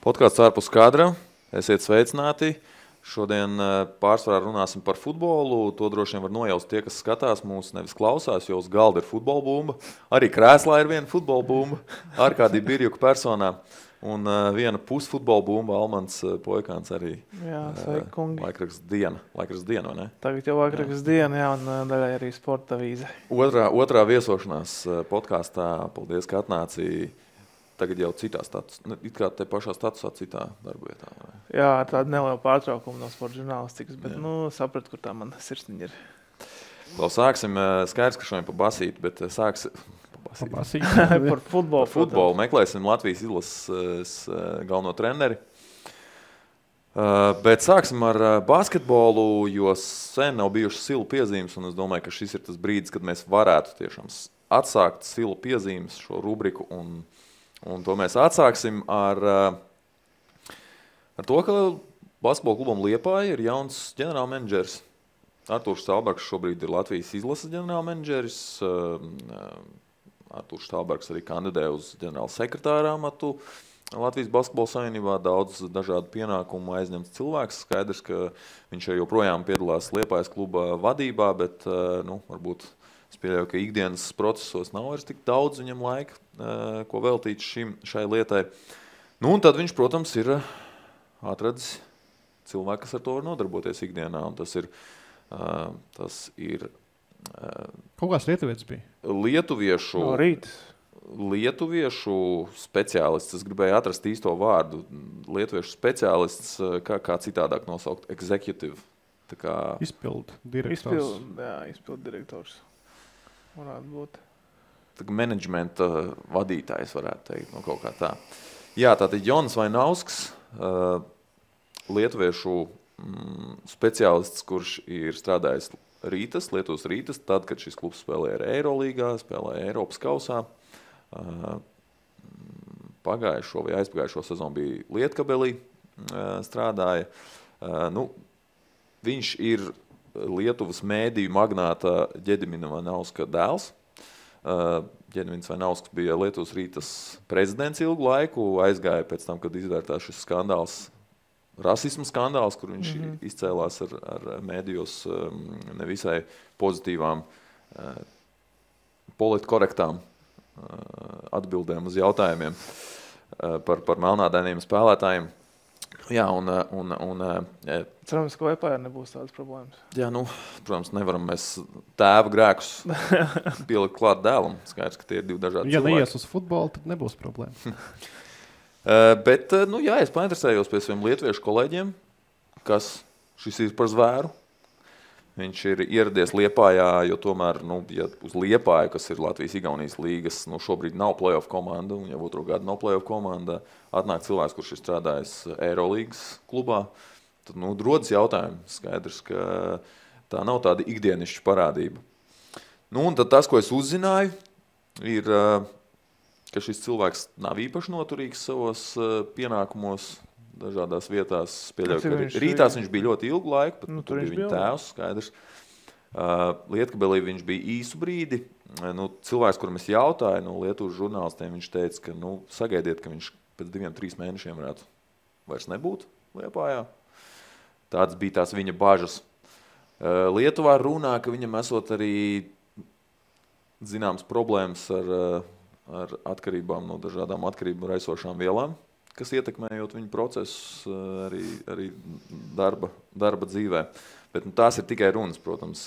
Podkāsts ārpus kadra. Esiet sveicināti. Šodien pārsvarā runāsim par futbolu. To droši vien var nojaust tie, kas skatās mūsu, nevis klausās, jo uz galda ir futbola bumba. Arī krēslā ir viena futbola bumba, Arkādija Birjuka personā. Un viena pusfutbola bumba, Almans Poikāns arī. Jā, sveiki, kungi. Laikraksta diena, vai ne? Tagad jau laikraksta diena, jā, un daļai arī sporta vīze. Otrā viesošanās podkāstā. Paldies, ka atnāci. Tagad jau citā statusā, it kā te pašā statusā citā darba vietā. Vai? Jā, tāda neliela pārtraukuma no sporta žurnālistikas, bet sapratu, kur tā mana sirdsniņa ir. Sāksim, skaidrs, ka šodien pa basīti. Par futbolu. Par futbolu meklēsim Latvijas izlases galveno treneri. Bet sāksim ar basketbolu, jo sen nav bijušas silu piezīmes, un es domāju, ka šis ir tas brīdis, kad mēs varētu tiešām atsākt silu piezīmes šo rubriku, un to mēs atsāksim ar to, ka basketbola klubam Liepāja ir jauns ģenerālmenedžers. Artūrs Stālbergs šobrīd ir Latvijas izlases ģenerālmenedžeris. Artūrs Stālbergs arī kandidē uz ģenerāla sekretāra amatu Latvijas basketbola savienībā. Daudz dažādu pienākumu aizņemts cilvēks. Skaidrs, ka viņš joprojām piedalās Liepājas kluba vadībā, bet varbūt es pieļauju, ka ikdienas procesos nav vairs tik daudz viņam laika, ko veltīt šai lietai. Un tad viņš, protams, ir atradzis cilvēku, kas ar to var nodarboties ikdienā. Un tas ir... Kaut kāds lietuvietis bija? Lietuviešu... No rītas. Lietuviešu speciālists. Es gribēju atrast īsto vārdu. Lietuviešu speciālists, kā citādāk nosaukt, executive. Tā kā... Izpildu direktors. Varētu būt. Menedžmenta vadītājs, varētu teikt, no kaut kā tā. Jā, tātad Jonas Vanauskas, lietuviešu speciālists, kurš ir strādājis Rītas, Lietuvos Rytas, tad, kad šis klubs spēlēja Eirolīgā, spēlēja Eiropas kausā. Pagājušo vai aizpagājušo sezonu bija Lietkabelī strādāja. Viņš ir Lietuvas mēdīju magnāta Ģedimina Vanauska dēls. Ģedimins Vanauskas bija Lietuvas Rytas prezidents ilgu laiku, aizgāja pēc tam, kad izvērtās šis skandāls, rasisma skandāls, kur viņš izcēlās ar mēdījos nevisai pozitīvām politkorektām atbildēm uz jautājumiem par melnādainiem spēlētājiem. Jā, un cerams, ka Liepājā nebūs tādas problēmas. Jā, protams, nevaram mēs tēva grēkus pielikt klāt dēlam. Skaidrs, ka tie ir divi dažādi cilvēki. Ja neies uz futbolu, tad nebūs problēma. Bet, es painteresējos pie saviem lietuviešu kolēģiem, kas šis ir par zvēru. Viņš ir ieradies Liepājā, jo tomēr, ja uz Liepāju, kas ir Latvijas Igaunijas līgas, šobrīd nav play-off komanda, un jau otro gadu nav play-off komanda, atnāk cilvēks, kurš ir strādājis Eirolīgas klubā, tad, rodas jautājumi. Skaidrs, ka tā nav tāda ikdienišķa parādība. Un tad tas, ko es uzzināju, ir, ka šis cilvēks nav īpaši noturīgs savos pienākumos, dažādās vietās. Rītās viņš bija ļoti ilgu laiku, bet tur bija viņa tēvs, skaidrs. Lietkabelī viņš bija īsu brīdi. Cilvēks, kuram es jautāju, Lietuvas žurnālistiem, viņš teica, ka sagaidiet, ka viņš pēc 2-3 mēnešiem varētu vairs nebūt Liepājā. Tāds bija tās viņa bažas. Lietuvā runā, ka viņam esot arī zināmas problēmas ar atkarībām no dažādām atkarību raisošām vielām, kas ietekmējot viņu procesu arī darba dzīvē. Bet tās ir tikai runas, protams,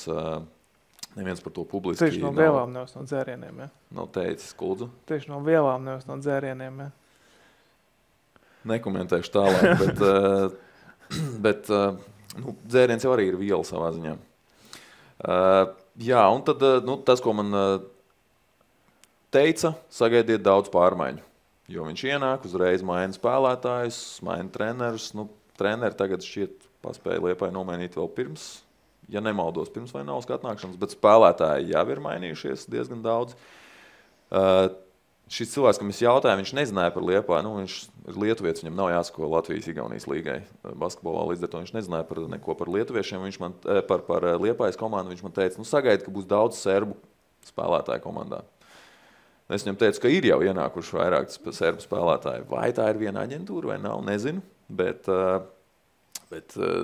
neviens par to publiski. Tieši no vielām, nevis no dzērieniem, ja? Nav teicis, lūdzu. Tieši no vielām, nevis no dzērieniem, ja? Nekomentēšu tālāk, bet dzēriens jau arī ir viela savā ziņā. Jā, un tad tas, ko man teica, sagaidiet daudz pārmaiņu. Jo viņš ienāk, uzreiz maina spēlētājus, maina trenerus. Treneri tagad šķiet paspēja Liepai nomainīt vēl pirms, ja nemaldos, pirms Vanauskas atnākšanas, bet spēlētāji jau ir mainījušies diezgan daudz. Šis cilvēks, kam es jautāju, viņš nezināja par Liepai. Viņš ir lietuvietis, viņam nav jāsako Latvijas Igaunijas līgai basketbolā. Līdz ar to viņš nezināja neko par lietuviešiem. Viņš man par Liepājas komandu viņš man teica, sagaidi, ka būs daudz serbu spēlētāju komandā. Es viņam teicu, ka ir jau ienākuši vairāk serbu spēlētāji. Vai tā ir viena aģentūra vai nav, nezinu, bet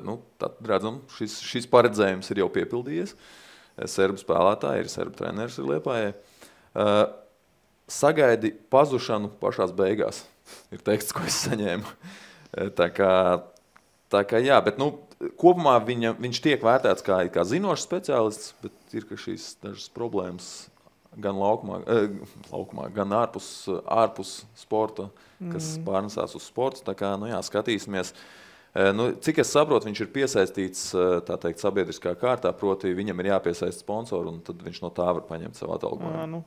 nu, tad redzam, šis paredzējums ir jau piepildījies. Serbu spēlētāji, ir serbu treneris, ir Liepājai. Sagaidi pazušanu pašās beigās, ir teksts, ko es saņēmu. Tā kā jā, bet nu, kopumā viņš tiek vērtēts kā zinošs speciālists, bet ir, ka šīs dažas problēmas gan laukumā, gan ārpus sporta, kas pārnesās uz sportu. Tā kā, nu jā, skatīsimies. Nu, cik es saprotu, viņš ir piesaistīts, tā teikt, sabiedriskā kārtā, proti viņam ir jāpiesaist sponsoru, un tad viņš no tā var paņemt savu atalgojumu.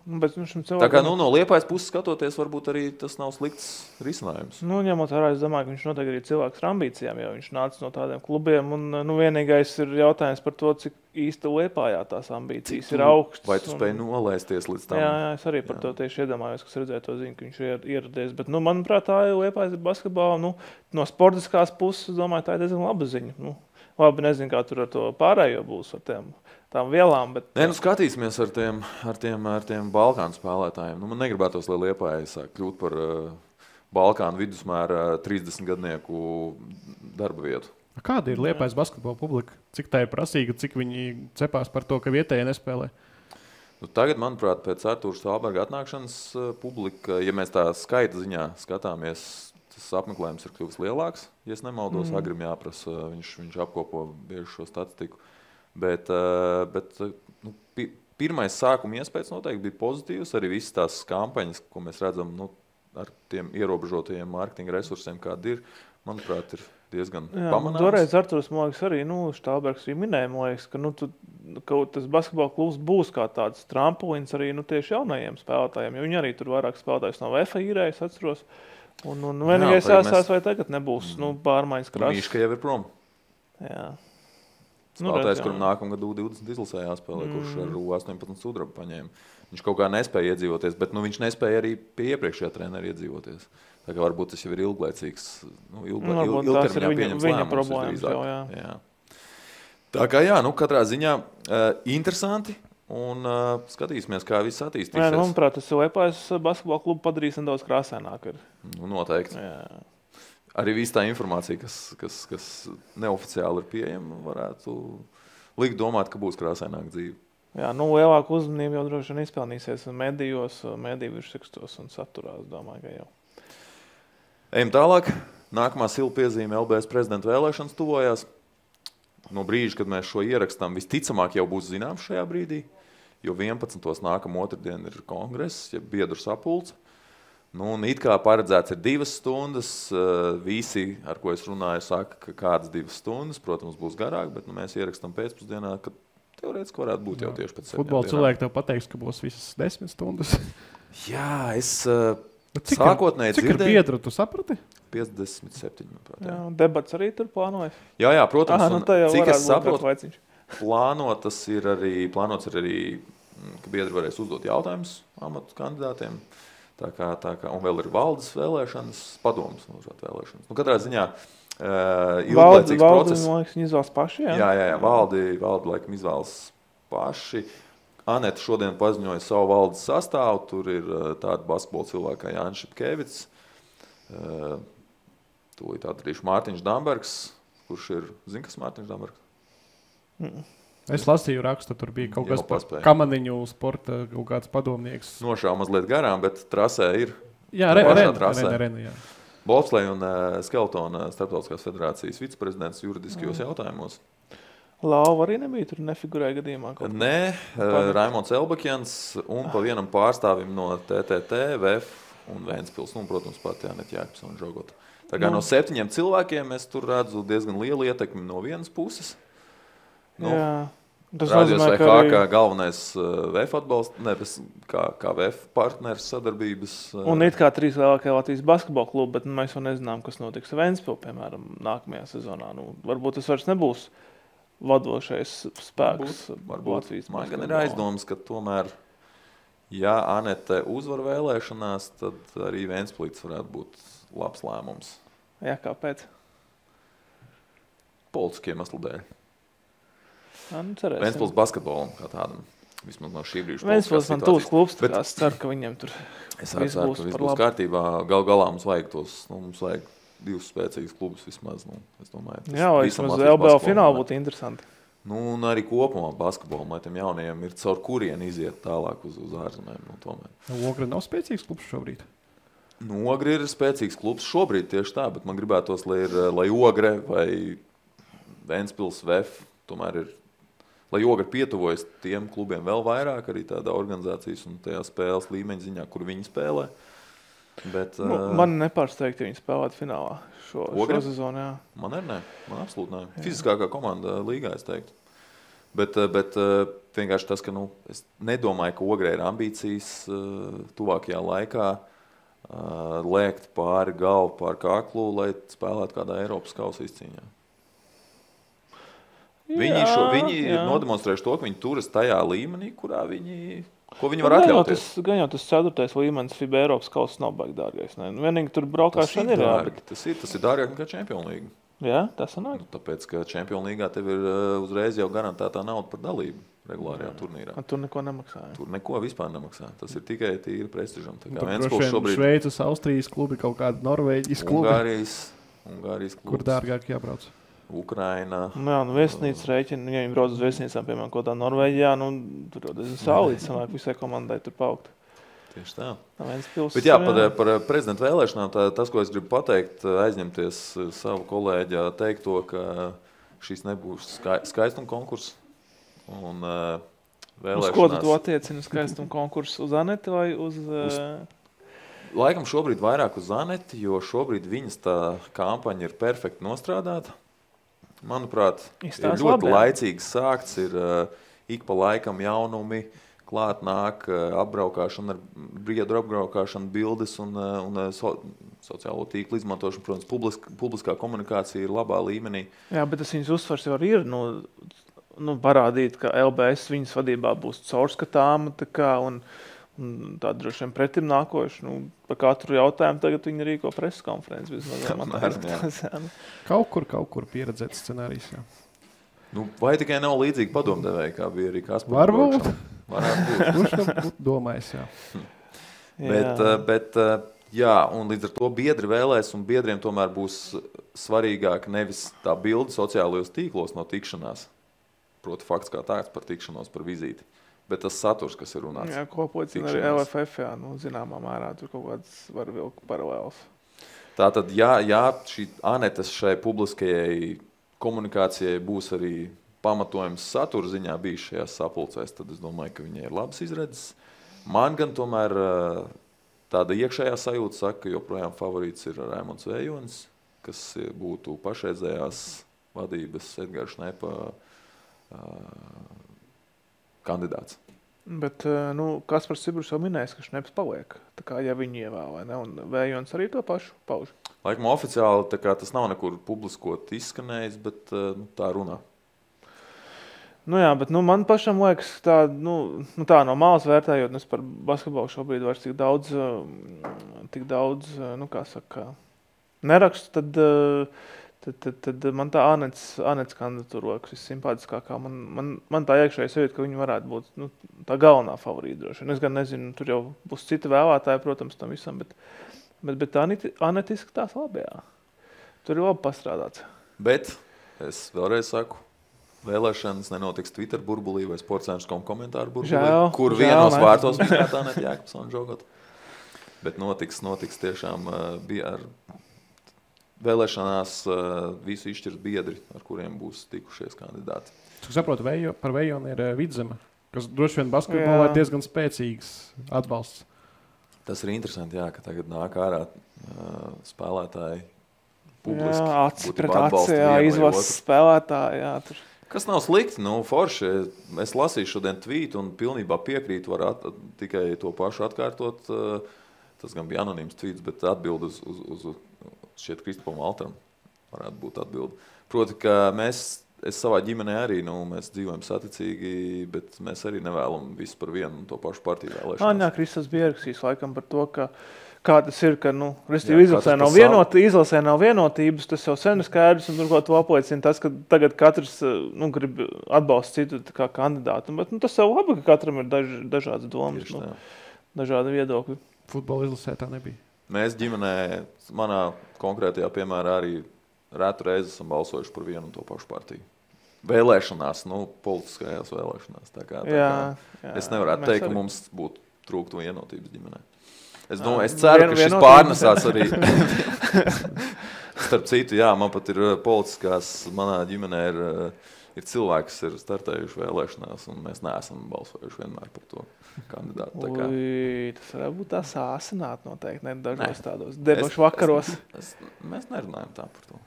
Tā kā no Liepājas puses skatoties, varbūt arī tas nav slikts risinājums. Nu, ņemot vērā, es domāju, ka viņš noteikti ir cilvēks ar ambīcijām, jo viņš nāca no tādiem klubiem, un nu, vienīgais ir jautājums par to, cik īsti Liepājā tās ambīcijas ir augstas. Vai tu spēj nolaisties līdz tam? Jā, es arī par to tieši iedomājos, kas redzēja to ziņu, ka viņš ir ieradies. Bet, nu, manuprāt, tā ir Liepājas basketbola, nu, no sportiskās puses, es domāju, tā ir diezgan laba ziņa. Nu, labi, nezinu, kā tur ar to pārējo būs, ar tām vielām, bet... Nē, nu, skatīsimies ar tiem Balkānu spēlētājiem. Nu, man negribētos, lai Liepāja sāk kļūt par Balkānu vidusmēra 30 gadnieku darba vietu. Kāda ir Liepājas basketbola publika? Cik tā ir prasīga, cik viņi cepās par to, ka vietējie nespēlē? Nu, tagad, manuprāt, pēc Artūra Stālberga atnākšanas publika, ja mēs tā skaita ziņā skatāmies, tas apmeklējums ir kļuvis lielāks. Ja es nemaldos, Agrim jāprasa, viņš apkopo bieži šo statistiku. Bet nu, pirmais sākuma iespējas noteikti bija pozitīvs. Arī visas tās kampaņas, ko mēs redzam nu, ar tiem ierobežotajiem mārketinga resursiem, kādi ir, manuprāt, ir... diezgan pamanāms. Toreiz Artūrs, man liekas, arī Stālbergs arī minēja, man liekas, ka, nu, ka tas basketbola klubs būs kā tāds trampolins arī nu, tieši jaunajiem spēlētājiem, jo viņi arī tur vairāk spēlētājus no VF īrējas, atceros. Un vienīgais jāsās, vai tagad nebūs pārmaiņas krāsas. Mīška jau ir prom. Jā. Spēlētājs, kuram nākamgad U20 izlasē jāspēlē, kurš ar U18 sudrabu paņēma. Viņš kaut kā nespēja iedzīvoties, bet nu, viņš nespēja arī pie iepriekšējā trenera iedzīvoties. Tā kā varbūt tas jau ir ilglaicīgs, nu, ilgtermiņā pieņems lēmumus. Tā kā jā, nu, katrā ziņā interesanti un skatīsimies, kā viss attīstīsies. Nē, manuprāt, tas Liepājas basketbola klubu padarīs nedaudz krāsaināk. Nu, noteikti. Jā. Arī viss tā informācija, kas neoficiāli ir pieejama, varētu likt domāt, ka būs krāsaināk dzīve. Jā, nu lielāku uzmanību jau droši vien izpelnīsies medijos, mediju virsrakstos un saturās, domāju, ka jau. Ejam tālāk. Nākamā sila piezīme LBS prezidenta vēlēšanas tuvojās. No brīža, kad mēs šo ierakstām, visticamāk jau būs zināms šajā brīdī, jo 11. Nākamā otrdien ir kongress, ja biedru sapulce. Nu, un it kā paredzēts ir 2 stundas, visi, ar ko es runāju, saka, ka kādas 2 stundas, protams, būs garāk, bet nu, mēs ierakstām pēcpusdienā, ka teorētiski varētu būt jau tieši pēc 7. Futbola cilvēki tev pateiks, ka būs visas 10 stundas. Jā, es sākotnēji dzirdēju. Cik ir biedru, tu saprati? 57, manuprāt. Jā, debats arī tur plānoja. Jā, protams. Nu, cik es saprotu, plānots ir arī, ka biedri varēs uzdot jautājumus amatu kandidātiem. Tā kā, un vēl ir valdes vēlēšanas, padomas vēlēšanas. Nu, katrā ziņā ilglaicīgs process. Valdi, laikam, izvēlas paši, jā? Jā, valdi, laikam, izvēlas paši. Aneta šodien paziņoja savu valdes sastāvu. Tur ir tāda basketbola cilvēka kā Jānis Kipčevics. To ir tāda rīša Mārtiņš Dambarks, kurš ir... Zini, kas Mārtiņš Dambarks? Es lasīju rakstu, tur bija kaut kas par kamaniņu sporta, kaut kāds padomnieks. Nošāva mazliet garām, bet trasē ir. Jā, Rena, jā. Bobsleja un Skeletona Starptautiskās federācijas viceprezidents juridiskajos jautājumos. Lauva arī nebija, tur nefigurēja gadījumā? Nē, Raimonds Elbakjans un pa vienam pārstāvim no TTTVF un Ventspils. Un, protams, pat Aneta un Žogota. Tā kā no 7 cilvēkiem es tur redzu diezgan lielu ietekmi no vienas puses. Nu, jā, tas nozīmē, ka arī... kā galvenais VF atbalsts, kā VF partners sadarbības. Un it kā 3 lielākie Latvijas basketbola klubi, bet nu, mēs jau nezinām, kas notiks Ventspils, piemēram, nākamajā sezonā. Nu, varbūt tas vairs nebūs vadošais spēks. Varbūt. Latvijas man gan ir aizdomas, ka tomēr, ja Anete uzvar vēlēšanās, tad arī Ventspils varētu būt labs lēmums. Jā, kāpēc? Politiskiem aslu dēļ. Ventspils basketbolam kā tādam. Vismaz no šī brīža. Ventspils man tūs klubs, bet es ceru, ka viņiem tur viss būs par labu. Es būs kārtībā. Gal galā mums vajag tos, mums vajag divus spēcīgus klubus vismaz. Es domāju, tas jā, vismaz LBS fināla būtu interesanti. Un arī kopumā basketbolam, lai tiem jaunajiem ir caur kurien iziet tālāk uz ārzemēm. Ogre nav spēcīgs klubs šobrīd? Ogre ir spēcīgs klubs šobrīd tieši tā, bet man gribētos, lai Ogre vai Ventspils VF tomēr ir, lai Ogre pietuvojas tiem klubiem vēl vairāk, arī tādā organizācijas un tajā spēles līmeņa ziņā, kur viņi spēlē. Bet, man nepārsteigti, ja viņi spēlētu finālā šo sezonu, jā. Man arī nē, man absolūti nē. Fiziskākā komanda līgā, es teiktu. Bet vienkārši tas, ka es nedomāju, ka Ogre ir ambīcijas tuvākajā laikā lēkt pāri galvu, pāri kaklu, lai spēlētu kādā Eiropas kausa izcīņā. Viņi ir nodemonstrējuši to, ka viņi turas tajā līmenī, kurā viņi, ko viņi var atļauties. Gan jau tas 4. Līmenis Fibu Eiropas kauss nav baigi dārgais. Vienīgi tur braukāšana ir dārgāk. Tas ir dārgāk nekā Čempionliga. Jā, tas sanāk. Tāpēc, ka Čempionligā tev ir uzreiz jau garantētā nauda par dalību regulārajā turnīrā. Tur neko nemaksā. Tur neko vispār nemaksā. Tas ir tikai tīri prestižam. Šobrīd Šveicas, Austrijas klubi, kaut kāda Norvēģijas klubi. Ungārijas klubi. Kur dārgāk jābrauc? Ukraina. Jā, vēstnīca rēķina, ja viņi brauc uz vēstnīcām, piemēram, kaut tā Norvēģijā, tur jau saulīt sanāk visai komandai tur paaugt. Tieši tā. Bet jā, par prezidenta vēlēšanām, tas, ko es gribu pateikt, aizņemties savu kolēģi teikto, ka šīs nebūs skaistuma konkurss. Un vēlēšanās... Uz ko tu attiecini skaistuma konkursu? Uz Aneti vai uz... Laikam šobrīd vairāk uz Aneti, jo šobrīd viņas tā kampaņa ir perfekti nostrādāta. Manuprāt, ir ļoti laicīgs sākts, ir ik pa laikam jaunumi, klāt nāk apbraukāšana, briedru apbraukāšana, bildes un sociālo tīklu izmantošana. Protams, publiskā komunikācija ir labā līmenī. Jā, bet tas viņas uzsvars jau ir parādīt, ka LBS viņas vadībā būs caurskatāma un tā droši vien pretim nākoši. Par katru jautājumu tagad viņi rīko preses konferences. Kaut kur pieredzēts scenārijs, jā. Vai tikai nav līdzīgi padomdevēji, kā bija arī Kaspars Gorkšs? Varbūt. Kurš domājis, jā. Bet, jā, un līdz ar to biedri vēlēs, un biedriem tomēr būs svarīgāk nevis tā bilde sociālajos tīklos no tikšanās. Proti fakts kā tāds par tikšanos, par vizīti. Bet tas saturs, kas ir runāts. Jā, kopots arī LFF, jā, zināmā mērā, tur kaut kāds var vilku paralēls. Tātad, jā, šī Anetes šai publiskajai komunikācijai būs arī pamatojums satura ziņā bijis šajās sapulcēs, tad es domāju, ka viņai ir labas izredzes. Man gan tomēr tāda iekšējā sajūta saka, ka joprojām favorīts ir Raimonds Vējonis, kas būtu pašreizējās vadības Edgar Šnepa kandidāts. Bet, Kaspars Ciburs jau minēs, ka Šneps paliek, tā kā ja viņi ievēlē, ne? Un Vējons arī to pašu pauž. Laikam oficiāli, tā kā tas nav nekur publiskot izskanējis, bet tā runā. Jā, bet man pašam liekas, tā, tā no malas vērtējot, nes par basketbolu šobrīd vairs tik daudz, kā saka, nerakstu, tad man tā Anets kandidatūra, kas ir simpātiskākā, man tā iekšēja sajūta, ka viņi varētu būt tā galvenā favorīta droši. Es gan nezinu, tur jau būs citi vēlētāji, protams, tam visam, bet Aneta izskatās labi, jā. Tur ir labi pastrādāts. Bet es vēlreiz saku, vēlēšanas nenotiks Twitter burbulī vai sportcentriskam komentāru burbulī, kur vienos vārtos minēt Aneta Jākapsona žogot. Bet notiks tiešām bija ar... Vēlēšanās visu izšķirs biedri, ar kuriem būs tikušies kandidāti. Tu saproti, par Vējoni ir Vidzeme, kas droši vien basketbolā ir diezgan spēcīgs atbalsts. Tas ir interesanti, jā, ka tagad nāk ārā spēlētāji publiski. Jā, acis pret acis, izvases spēlētāji. Jā, tur. Kas nav slikti, forši. Es lasīju šodien tvītu un pilnībā piekrītu, var tikai to pašu atkārtot. Tas gan bija anonīms tvīts, bet atbild uz šķiet Kristupam Altram varētu būt atbildi. Proti, ka es savā ģimenē arī, mēs dzīvojam saticīgi, bet mēs arī nevēlam visu par vienu un to pašu partiju vēlēšanos. Jā, Kristus bija ierakstījis laikam par to, ka kā tas ir, ka, nu, restīvi izlasē nav vienotības, tas jau sen ir skaidrs, un turklāt to apliecina tas, ka tagad katrs, nu, grib atbalst citu kā kandidātu, bet, nu, tas jau labi, ka katram ir dažādas domas, nu, dažādi viedokļi. Futbola izlasē tā nebija. Mēs ģimenē, manā konkrētajā piemērā arī rētu reizi esam balsojuši par vienu un to pašu partiju. Vēlēšanās, nu, politiskajās vēlēšanās, tā kā es nevarētu teikt, ka mums būtu trūktu vienotības ģimenē. Es ceru, ka šis pārnesās arī. Starp citu, jā, man pat ir politiskās, manā ģimenē ir cilvēki, kas ir startējuši vēlēšanās, un mēs neesam balsojuši vienmēr par to kandidātu. Tas varētu būt tā sāsināt noteikti, ne dažos tādos debašu vakaros. Mēs nerunājam tā par to.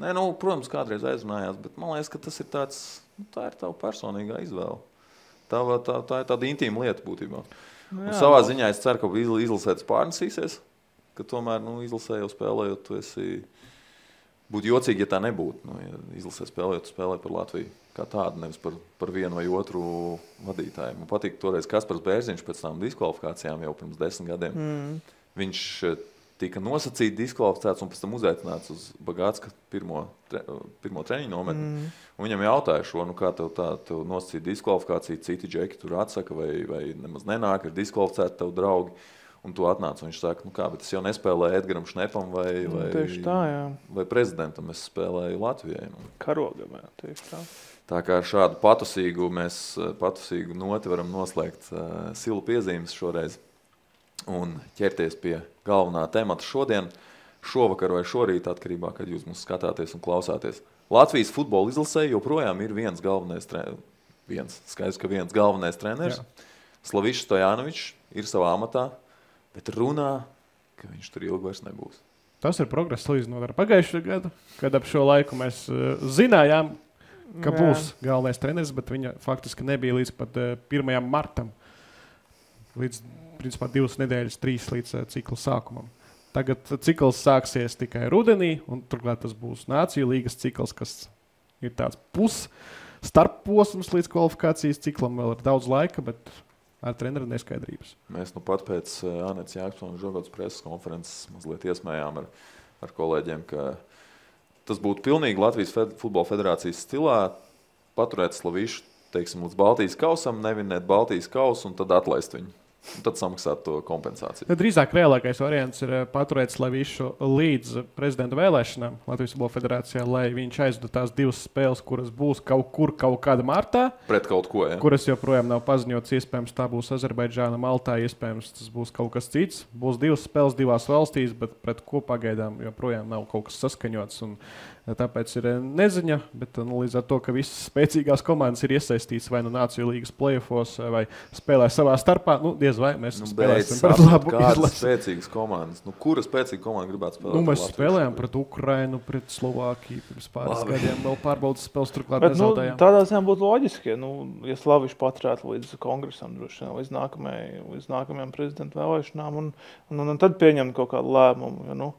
Nē, nu, protams, kādreiz aizrunājās, bet man liekas, ka tas ir tāds, nu, tā ir tava personīgā izvēle. Tā ir tāda intīma lieta būtībā. Nu, jā, savā ziņā es ceru, ka izlasētas pārnesīsies, ka tomēr, nu, izlasē jau spēlējot, tu esi, būtu jocīgi, ja tā nebūtu. Nu, ja izlasē spēlējot, tu spēlē par Latviju kā tādu, nevis par vienu vai otru vadītāju. Man patīk toreiz Kaspars Bērziņš pēc tām diskvalifikācijām jau pirms 10 gadiem. Viņš tika nosacīti diskvalificēts un pēc tam uzaicināts uz Bagātska pirmo treniņu nometni. Un viņam jautāja šo, nu, kā tev nosacīja diskvalifikāciju, citi džeki tur atsaka vai nemaz nenāk, ir diskvalificēti tev draugi. Un tu atnāc un viņš saka, nu kā, bet es jau nespēlēju Edgaram Šnepam vai prezidentam, es spēlēju Latvijai. Karogam, jā, tieši tā. Tā kā šādu patusīgu noti varam noslēgt silu piezīmes šoreiz. Un ķerties pie galvenā temata šodien, šovakar vai šorīt, atkarībā, kad jūs mums skatāties un klausāties. Latvijas futbola izlasē joprojām ir viens galvenais treneris. Slaviša Stojanovičs ir savā amatā, bet runā, ka viņš tur ilgi vairs nebūs. Tas ir progress līdzinot ar pagājušo gadu, kad ap šo laiku mēs zinājām, ka būs galvenais treneris, bet viņa faktiski nebija līdz pat 1. Martam. Līdz principā 2 nedēļas, 3 līdz cikla sākumam. Tagad cikls sāksies tikai rudenī, un turklāt tas būs Nāciju līgas cikls, kas ir tāds starpposms līdz kvalifikācijas ciklam, vēl ir daudz laika, bet ar trenera neskaidrības. Mēs nu pat pēc Anets Jākspona Žogotas preses konferences mazliet iesmējām ar kolēģiem, ka tas būtu pilnīgi Latvijas futbola federācijas stilā paturēt Slavišu, teiksim, līdz Baltijas kausam, nevinēt Baltijas kausu un tad atlaist viņu. Un tad samaksāt to kompensāciju. Tad drīzāk reālākais variants ir paturēt Slavišu līdz prezidenta vēlēšanām Latvijas futbola federācijā, lai viņš aizvada tās 2 spēles, kuras būs kaut kāda martā. Pret kaut ko, jā. Kuras joprojām nav paziņotas, iespējams tā būs Azerbaidžāna, Maltā, iespējams tas būs kaut kas cits. Būs 2 spēles 2 valstīs, bet pret ko pagaidām joprojām nav kaut kas saskaņots. Un tāpēc ir neziņa, bet līdz ar to, ka visas spēcīgās komandas ir iesaistīts vai nu Nāciju līgas play-offos vai spēlē savā starpā, nu diez vai mēs spēlēsim par labu izlasi. Kādas spēcīgas komandas? Nu, kura spēcīga komanda gribētu spēlēt? Nu, mēs spēlējām pret Ukrainu, pret Slovākiju, pirms pāris gadiem vēl pārbaudas spēles turklāt nezaudējām. Nu, tādā ziņā būtu loģiski, nu, ja Slavišs paturētu līdz kongresam droši vien, līdz nākamajām prezidenta vēlēšanām un tad pieņemt kaut kādu lēmumu, jo, nu,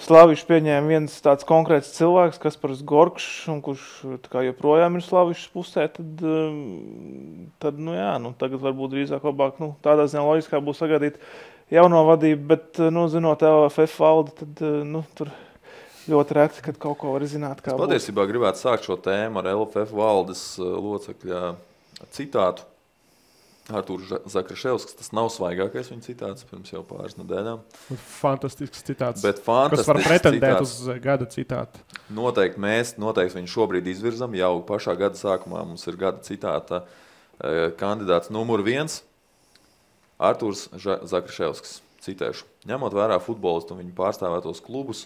Slavišs pieņēma viens tāds konkrēts cilvēks, Kaspars Gorkšs, un kurš tā kā joprojām ir Slavišs pusē, tad nu jā, nu tagad varbūt drīzāk labāk, nu tādā ziņā loģiskā būs sagaidīt jauno vadību, bet, nu, zinot LFF valdi, tad, nu, tur ļoti reti, kad kaut ko var zināt, kā būs. Es patiesībā gribētu sākt šo tēmu ar LFF valdes locekļa citātu. Artūrs Zakraševsks, tas nav svaigākais viņa citāts pirms jau pāris nedēļām. Fantastisks citāts, kas var pretendēt uz gada citātu. Noteikti viņu šobrīd izvirzam, jau pašā gada sākumā mums ir gada citāta kandidāts numur 1, Artūrs Zakraševsks, citēšu. Ņemot vērā futbolistu un viņu pārstāvētos klubus,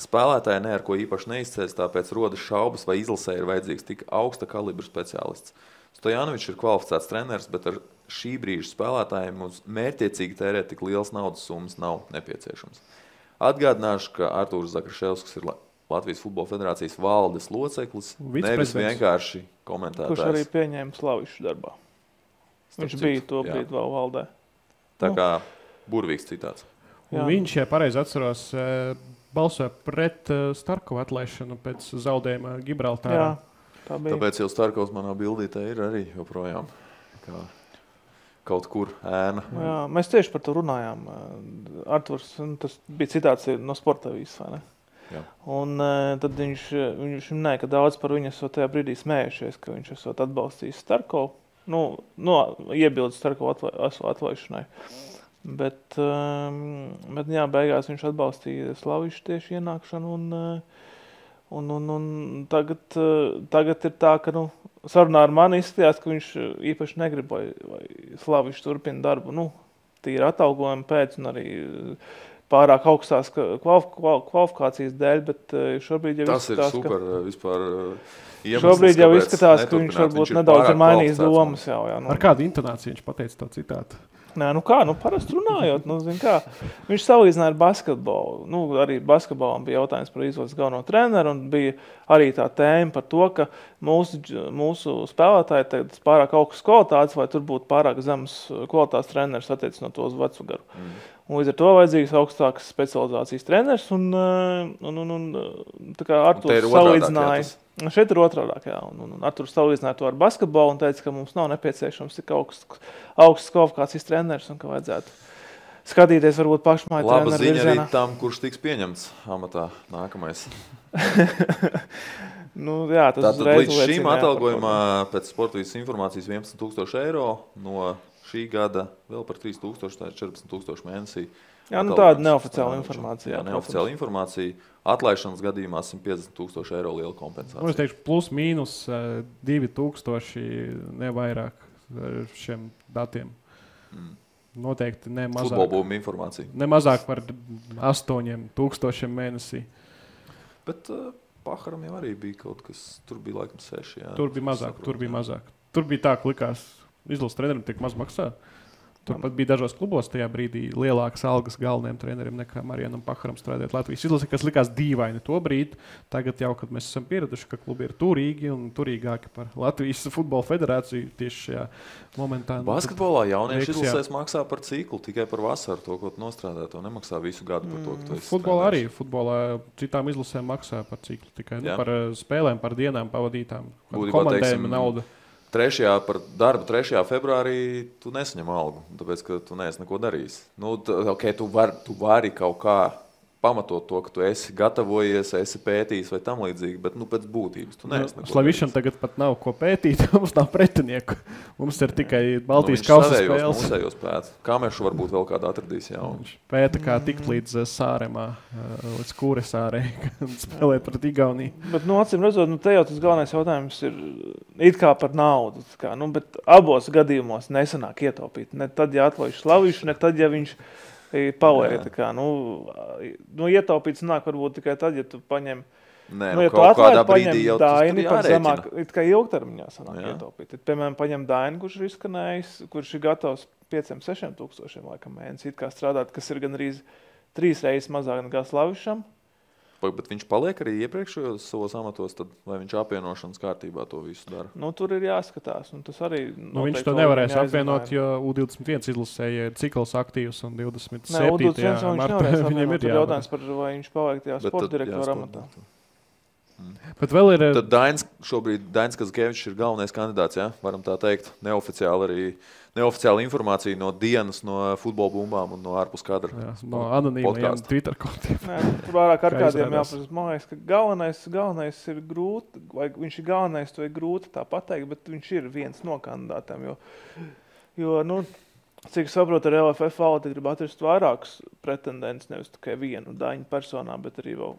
spēlētāji ne ar ko īpaši neizceļas, tāpēc rodas šaubas, vai izlasē ir vajadzīgs tik augsta kalibra speciālists. Stojanovičs ir kvalificēts treneris, bet ar šī brīža spēlētājiem uz mērķiecīgi tērēt tik liels naudas summas nav nepieciešams. Atgādināšu, ka Artūrs Zakraševsks ir Latvijas futbola federācijas valdes loceklis, nevis vienkārši komentētājs. Kurš arī pieņēma Slavišu darbā. Viņš bija to brīdi vēl valdē. Tā kā burvīgs citāts. Un viņš, ja pareizi atceros, balsoja pret Starkova atlaišanu pēc zaudējuma Gibraltārā. Tāpēc jau Starkovs manā bildītē ir arī joprojām kā kaut kur ēna. Jā, mēs tieši par to runājām. Artūrs, tas bija citāts no sporta visu, vai ne? Jā. Un tad viņš minēja, ka daudz par viņu esot tajā brīdī smējušies, ka viņš esot atbalstījis Starkovu, iebildu Starkovu atlaišanai. Bet jā, beigās viņš atbalstīja Slavišu tieši ienākšanu un tagad ir tā, ka sarunā ar mani izskatījās, ka viņš īpaši negrib, vai Slavišs turpina darbu, tīri atalgojumi pēc un arī pārāk augstās kvalifikācijas dēļ, bet šobrīd jau izskatās, ka viņš varbūt nedaudz ir mainījis domas. Ar kādu intonāciju viņš pateica to citātu? Nē, parasti runājot, viņš salīdzināja ar basketbolu. Arī basketbolam bija jautājums par izvēles galveno treneru, un bija arī tā tēma par to, ka mūsu spēlētāji tagad pārāk augstas kvalitātes, vai tur būtu pārāk zemes kvalitātes treneris attiecinot to uz vecu garu. Un līdz ar to vajadzīgs augstākas specializācijas treneris, un tā kā Artūrs salīdzināja. Šeit ir otrādāk, jā. Un Artūrs salīdzināja to ar basketbolu un teica, ka mums nav nepieciešams tik augsts kvalifikācijas treneris un ka vajadzētu skatīties varbūt pašmāju treneru virzienā. Laba ziņa arī tam, kurš tiks pieņemts amatā nākamais. Tas tātad līdz šim atalgojumā pēc sportvīzes informācijas 11,000 € no šī gada vēl par 3,000, tā ir 14,000 mēnesī. Jā, tāda neoficiāla informācija. Jā, neoficiāla informācija. Atlaišanas gadījumā 150,000 € liela kompensācija. Es teikšu, plus, mīnus 2,000, ne vairāk šiem datiem. Noteikti ne mazāk. Futbolbūma informācija. Ne mazāk par 8,000 mēnesī. Bet Paharam jau arī bija kaut kas, tur bija laikam 6. Jā, tur bija mazāk. Tur bija tā, ka likās izlases trenerim tiek maz maksā. Turpat bija dažos klubos tajā brīdī lielākas algas galveniem treneriem nekā Marianam Paharam strādāt Latvijas izlasē, kas likās dīvaini to brīdi. Tagad jau, kad mēs esam pieraduši, ka klubi ir turīgi un turīgāki par Latvijas futbola federāciju tieši šajā momentā. Basketbolā jaunieši izlasēs maksā par ciklu, tikai par vasaru to, ko tu nostrādā, to nemaksā visu gadu par to, ka tu esi futbolā trenēs. Arī. Futbolā citām izlasēm maksā par ciklu, tikai par spēlēm, par dienām pavadītām, komandējuma nauda. 3. Februārī tu nesaņem algu, tāpēc, ka tu neesi neko darījis. Tu vari kaut kā pamatot to, ka tu esi gatavojies, esi pētījis vai tam līdzīgi, bet pēc būtības tu neesi neko Slavišam darījis. Tagad pat nav ko pētīt, mums nav pretinieku. Mums ir tikai Baltijas kausa spēles. Viņš savējos pēta. Kamešu varbūt vēl kādu atradīs jaunu. Viņš pēta kā tikt līdz sāremā, līdz kūresārē, kad spēlē pret Igauniju. Bet acīm redzot, te jau tas galvenais jautājums ir it kā par naudu. Bet abos gadījumos nesanāk ietaupīt. Ne tad, ja atlaiž Slavišu, ne tad, ja viņš paliek. Ietaupīts nāk varbūt tikai tad, ja tu paņem paņem Daini par zemāk. It kā ilgtermiņā sanāk ietaupīt. Piemēram, paņem Daini, kurš ir izskanējis, kurš ir gatavs 5,000–6,000 laikam mēnesi. It kā strādāt, kas ir gan arī 3 reizes mazāk nekā Slavišam. Bet viņš paliek arī iepriekšējos savos amatos, tad vai viņš apvienošanas kārtībā to visu dara? Tur ir jāskatās. Un tas arī viņš to nevarēs apvienot, jo U21 izlasēja cikls aktīvs un 27. U21 martā viņiem ir jautājums par, vai viņš paliek tajā sporta direktora amatā. Bet vēl ir... Tad Dainis Kazgevičs ir galvenais kandidāts, jā? Varam tā teikt, neoficiāla informācija no dienas, no futbola bumbām un no ārpus kadra. Jā, no anonīmajām Twitter kontiem. Tur vairāk Arkādiem jāprasa, man liekas, ka galvenais ir grūti, vai viņš ir galvenais, to ir grūti tā pateikt, bet viņš ir viens no kandidātiem, jo cik saprotu, ar LFF valdi grib atrast vairākus pretendents, nevis tikai vienu Daņu personā, bet arī vēl,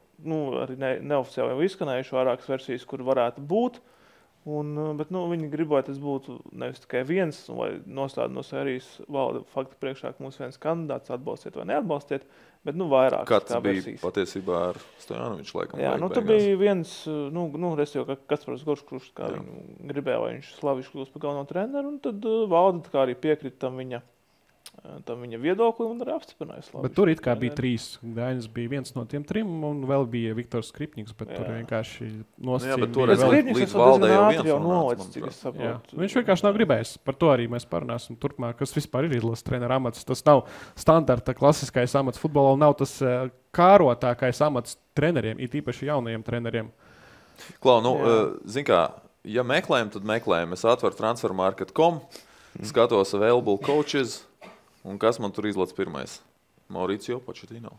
arī neoficiāli jau izskanējuši vairākas versijas, kur varētu būt. Bet viņi grib, lai tas būtu nevis tikai viens, vai nostāda no sērijas valdi faktu priekšā, ka mums viens kandidāts atbalstiet vai neatbalstiet, bet vairākas Kāds kā versijas. Kāds bija patiesībā ar Stojanoviču laikam? Jā, tur bija viens, Kaspars Gorkšs, kā viņu gribēja, vai viņš Slavišu kļūst par galveno treneru, un tad valdi tā kā arī piekrita tam viņa viedokli un arī apstiprināja Slavišu. Bet tur it kā bija 3. Dainis bija viens no tiem 3, un vēl bija Viktors Skripņiks, bet tur vienkārši nosacījumi. Bet Skripņiks jau nolaicis, cik es saprotu. Viņš vienkārši nav gribējis. Par to arī mēs parunāsim turpmāk, kas vispār ir izlases trenera amats. Tas nav standarta klasiskais amats futbolā, nav tas kārotākais amats treneriem, it īpaši jaunajiem treneriem. Klau, zin kā, ja meklējam, tad meklējam. Es atveru transfermarket.com. Skatos available coaches, un kas man tur izlac pirmais? Mauricio Pochettino.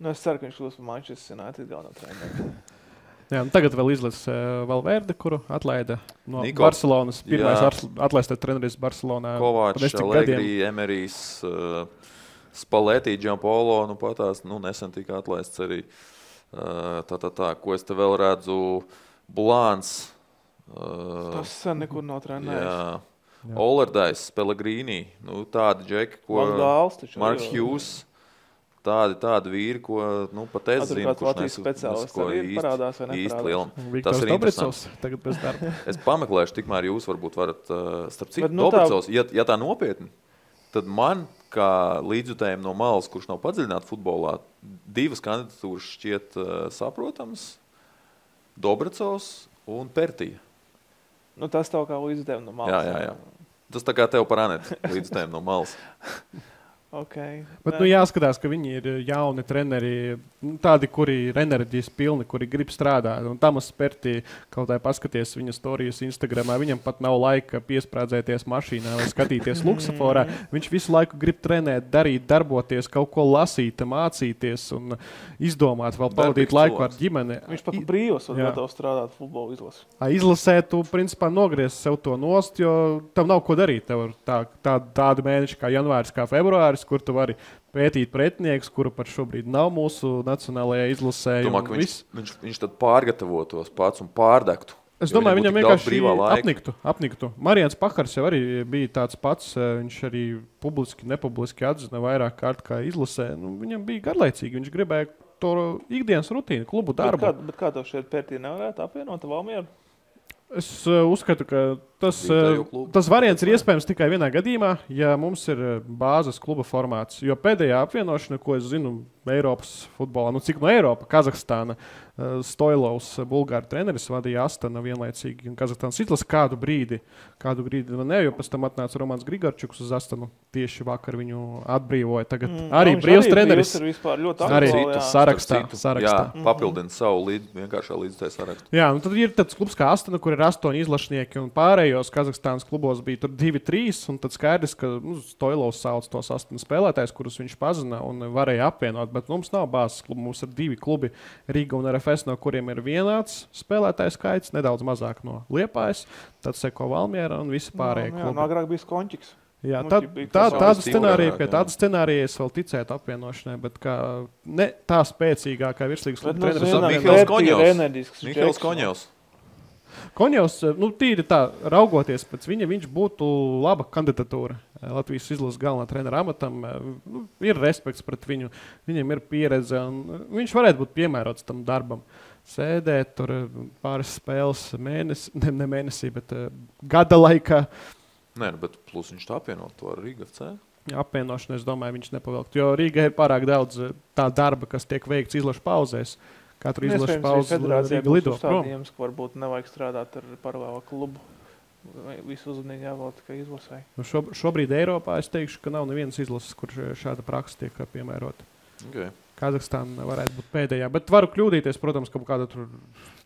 Nu, es ceru, ka viņš kļūs par Manchester United galveno treneru. Jā, nu tagad vēl izlac Valverde, kuru atlaida no Niko. Barcelonas. Pirmais atlaista treneris Barcelonā. Kovačs, Allegri, Emerijs, Spalletti, Giampolo, nu patās, nu nesen tika atlaists arī. Ko es te vēl redzu, Blāns. Tas sen nekur nav trenējis. Olerdais, Pellegrini, nu tādi džeki, ko Marks Hughes, tādi vīri, ko, nu, pat es zinu, kurš nesko īsti lielam. Tas ir Dobrecovs tagad bez darba. Es pameklēšu, tikmēr jūs varbūt varat, starp citu, nu, Dobrecovs, ja tā nopietni, tad man, kā līdzjutējiem no malas, kurš nav padziļināti futbolā, divas kandidatūras šķiet saprotams, Dobrecovs un Pertija. Nu, tas tev kā līdz tev no malas. Jā. Tas tā kā tev par Anetu līdz tev no malas. Okay. Bet, nu, jāskatās, ka viņi ir jauni treneri, nu, tādi, kuri ir enerģijas pilni, kuri grib strādāt. Un tam asperti, kaut tā paskaties viņa storijas Instagramā, viņam pat nav laika piesprādzēties mašīnā vai skatīties luksaforā. Viņš visu laiku grib trenēt, darīt, darboties, kaut ko lasīt, mācīties un izdomāt, vēl pavadīt laiku ar ģimeni. Viņš pat brīvos var gatavs strādāt futbolu izlasu. Izlasē tu, principā, nogriez sev to nost, jo tam nav ko darīt. Tev ir tādi mēneši kā janvāris, kā februāris, kur tu vari pētīt pretinieks, kuru par šobrīd nav mūsu nacionālajā izlasē. Domā, ka viņš tad pārgatavotos pats un pārdaktu. Es domāju, viņam vienkārši apniktu. Marians Pahars jau arī bija tāds pats, viņš arī publiski, nepubliski atzina vairāk kārt kā izlasē. Nu, viņam bija garlaicīgi, viņš gribēja to ikdienas rutīnu, klubu darbu. Bet kā tev šeit Pērtī nevarētu apvienot Valmieru? Es uzskatu, ka tas variants ir iespējams tikai vienā gadījumā, ja mums ir bāzes kluba formāts, jo pēdējā apvienošana, ko es zinu, Eiropas futbolā, nu cik no Eiropa, Kazahstāna, Stoilovs, Bulgāra treneris vadīja Astana vienlaicīgi, un Kazahstāns izlas kādu brīdi, jo pēc tam atnāca Romans Grigorčuks uz Astanu, tieši vakar viņu atbrīvoja, tagad arī brīvs treneris, arī sarakstā. Jā, papildina savu vienkāršā līdztai sarakstu. Jā, nu tad ir tāds klubs kā Astana, kur ir 8 izlašnieki, un pārējos Kazahstānas klubos bija tur 2-3, un tad skaidrs, ka Stoilovs sauc tos Astana spēlētājus, kurus viņš pazina un varēja apvienot. Bet mums nav bāzes klubu, mums ir 2 klubi Rīga un RFS, no kuriem ir vienāds spēlētājs skaits, nedaudz mazāk no Liepājas, tad seko Valmiera un visi pārējie klubi. Jā, agrāk bija Končiks. Jā, tāda scenārija es vēl ticētu apvienošanai, bet kā ne tā spēcīgākā virslīgas klubu treneris. Mihēls Konjovs. Konjovs, nu tīri tā, raugoties pēc viņa, viņš būtu laba kandidatūra Latvijas izlases galvenā trenera amatam. Nu, ir respekts pret viņu, viņam ir pieredze un viņš varētu būt piemērots tam darbam. Sēdēt tur pāris spēles mēnesī, bet gada laikā. Nē, bet plus viņš tā apvienot to ar Rīga FC. Apvienošanu, es domāju, viņš nepavilkt, jo Rīga ir pārāk daudz tā darba, kas tiek veikts izlašu pauzēs. Katru izlašu pauzu Rīga lido. Uzstādījums, ka varbūt nevajag strādāt ar paralēlo klubu. Visu uzmanīgi jāvēl tikai izlasē. Nu šobrīd Eiropā es teikšu, ka nav nevienas izlases, kur šāda praksa tiek piemērota. Okay. Kazahstāna varētu būt pēdējā, bet varu kļūdīties, protams, ka kāda tur,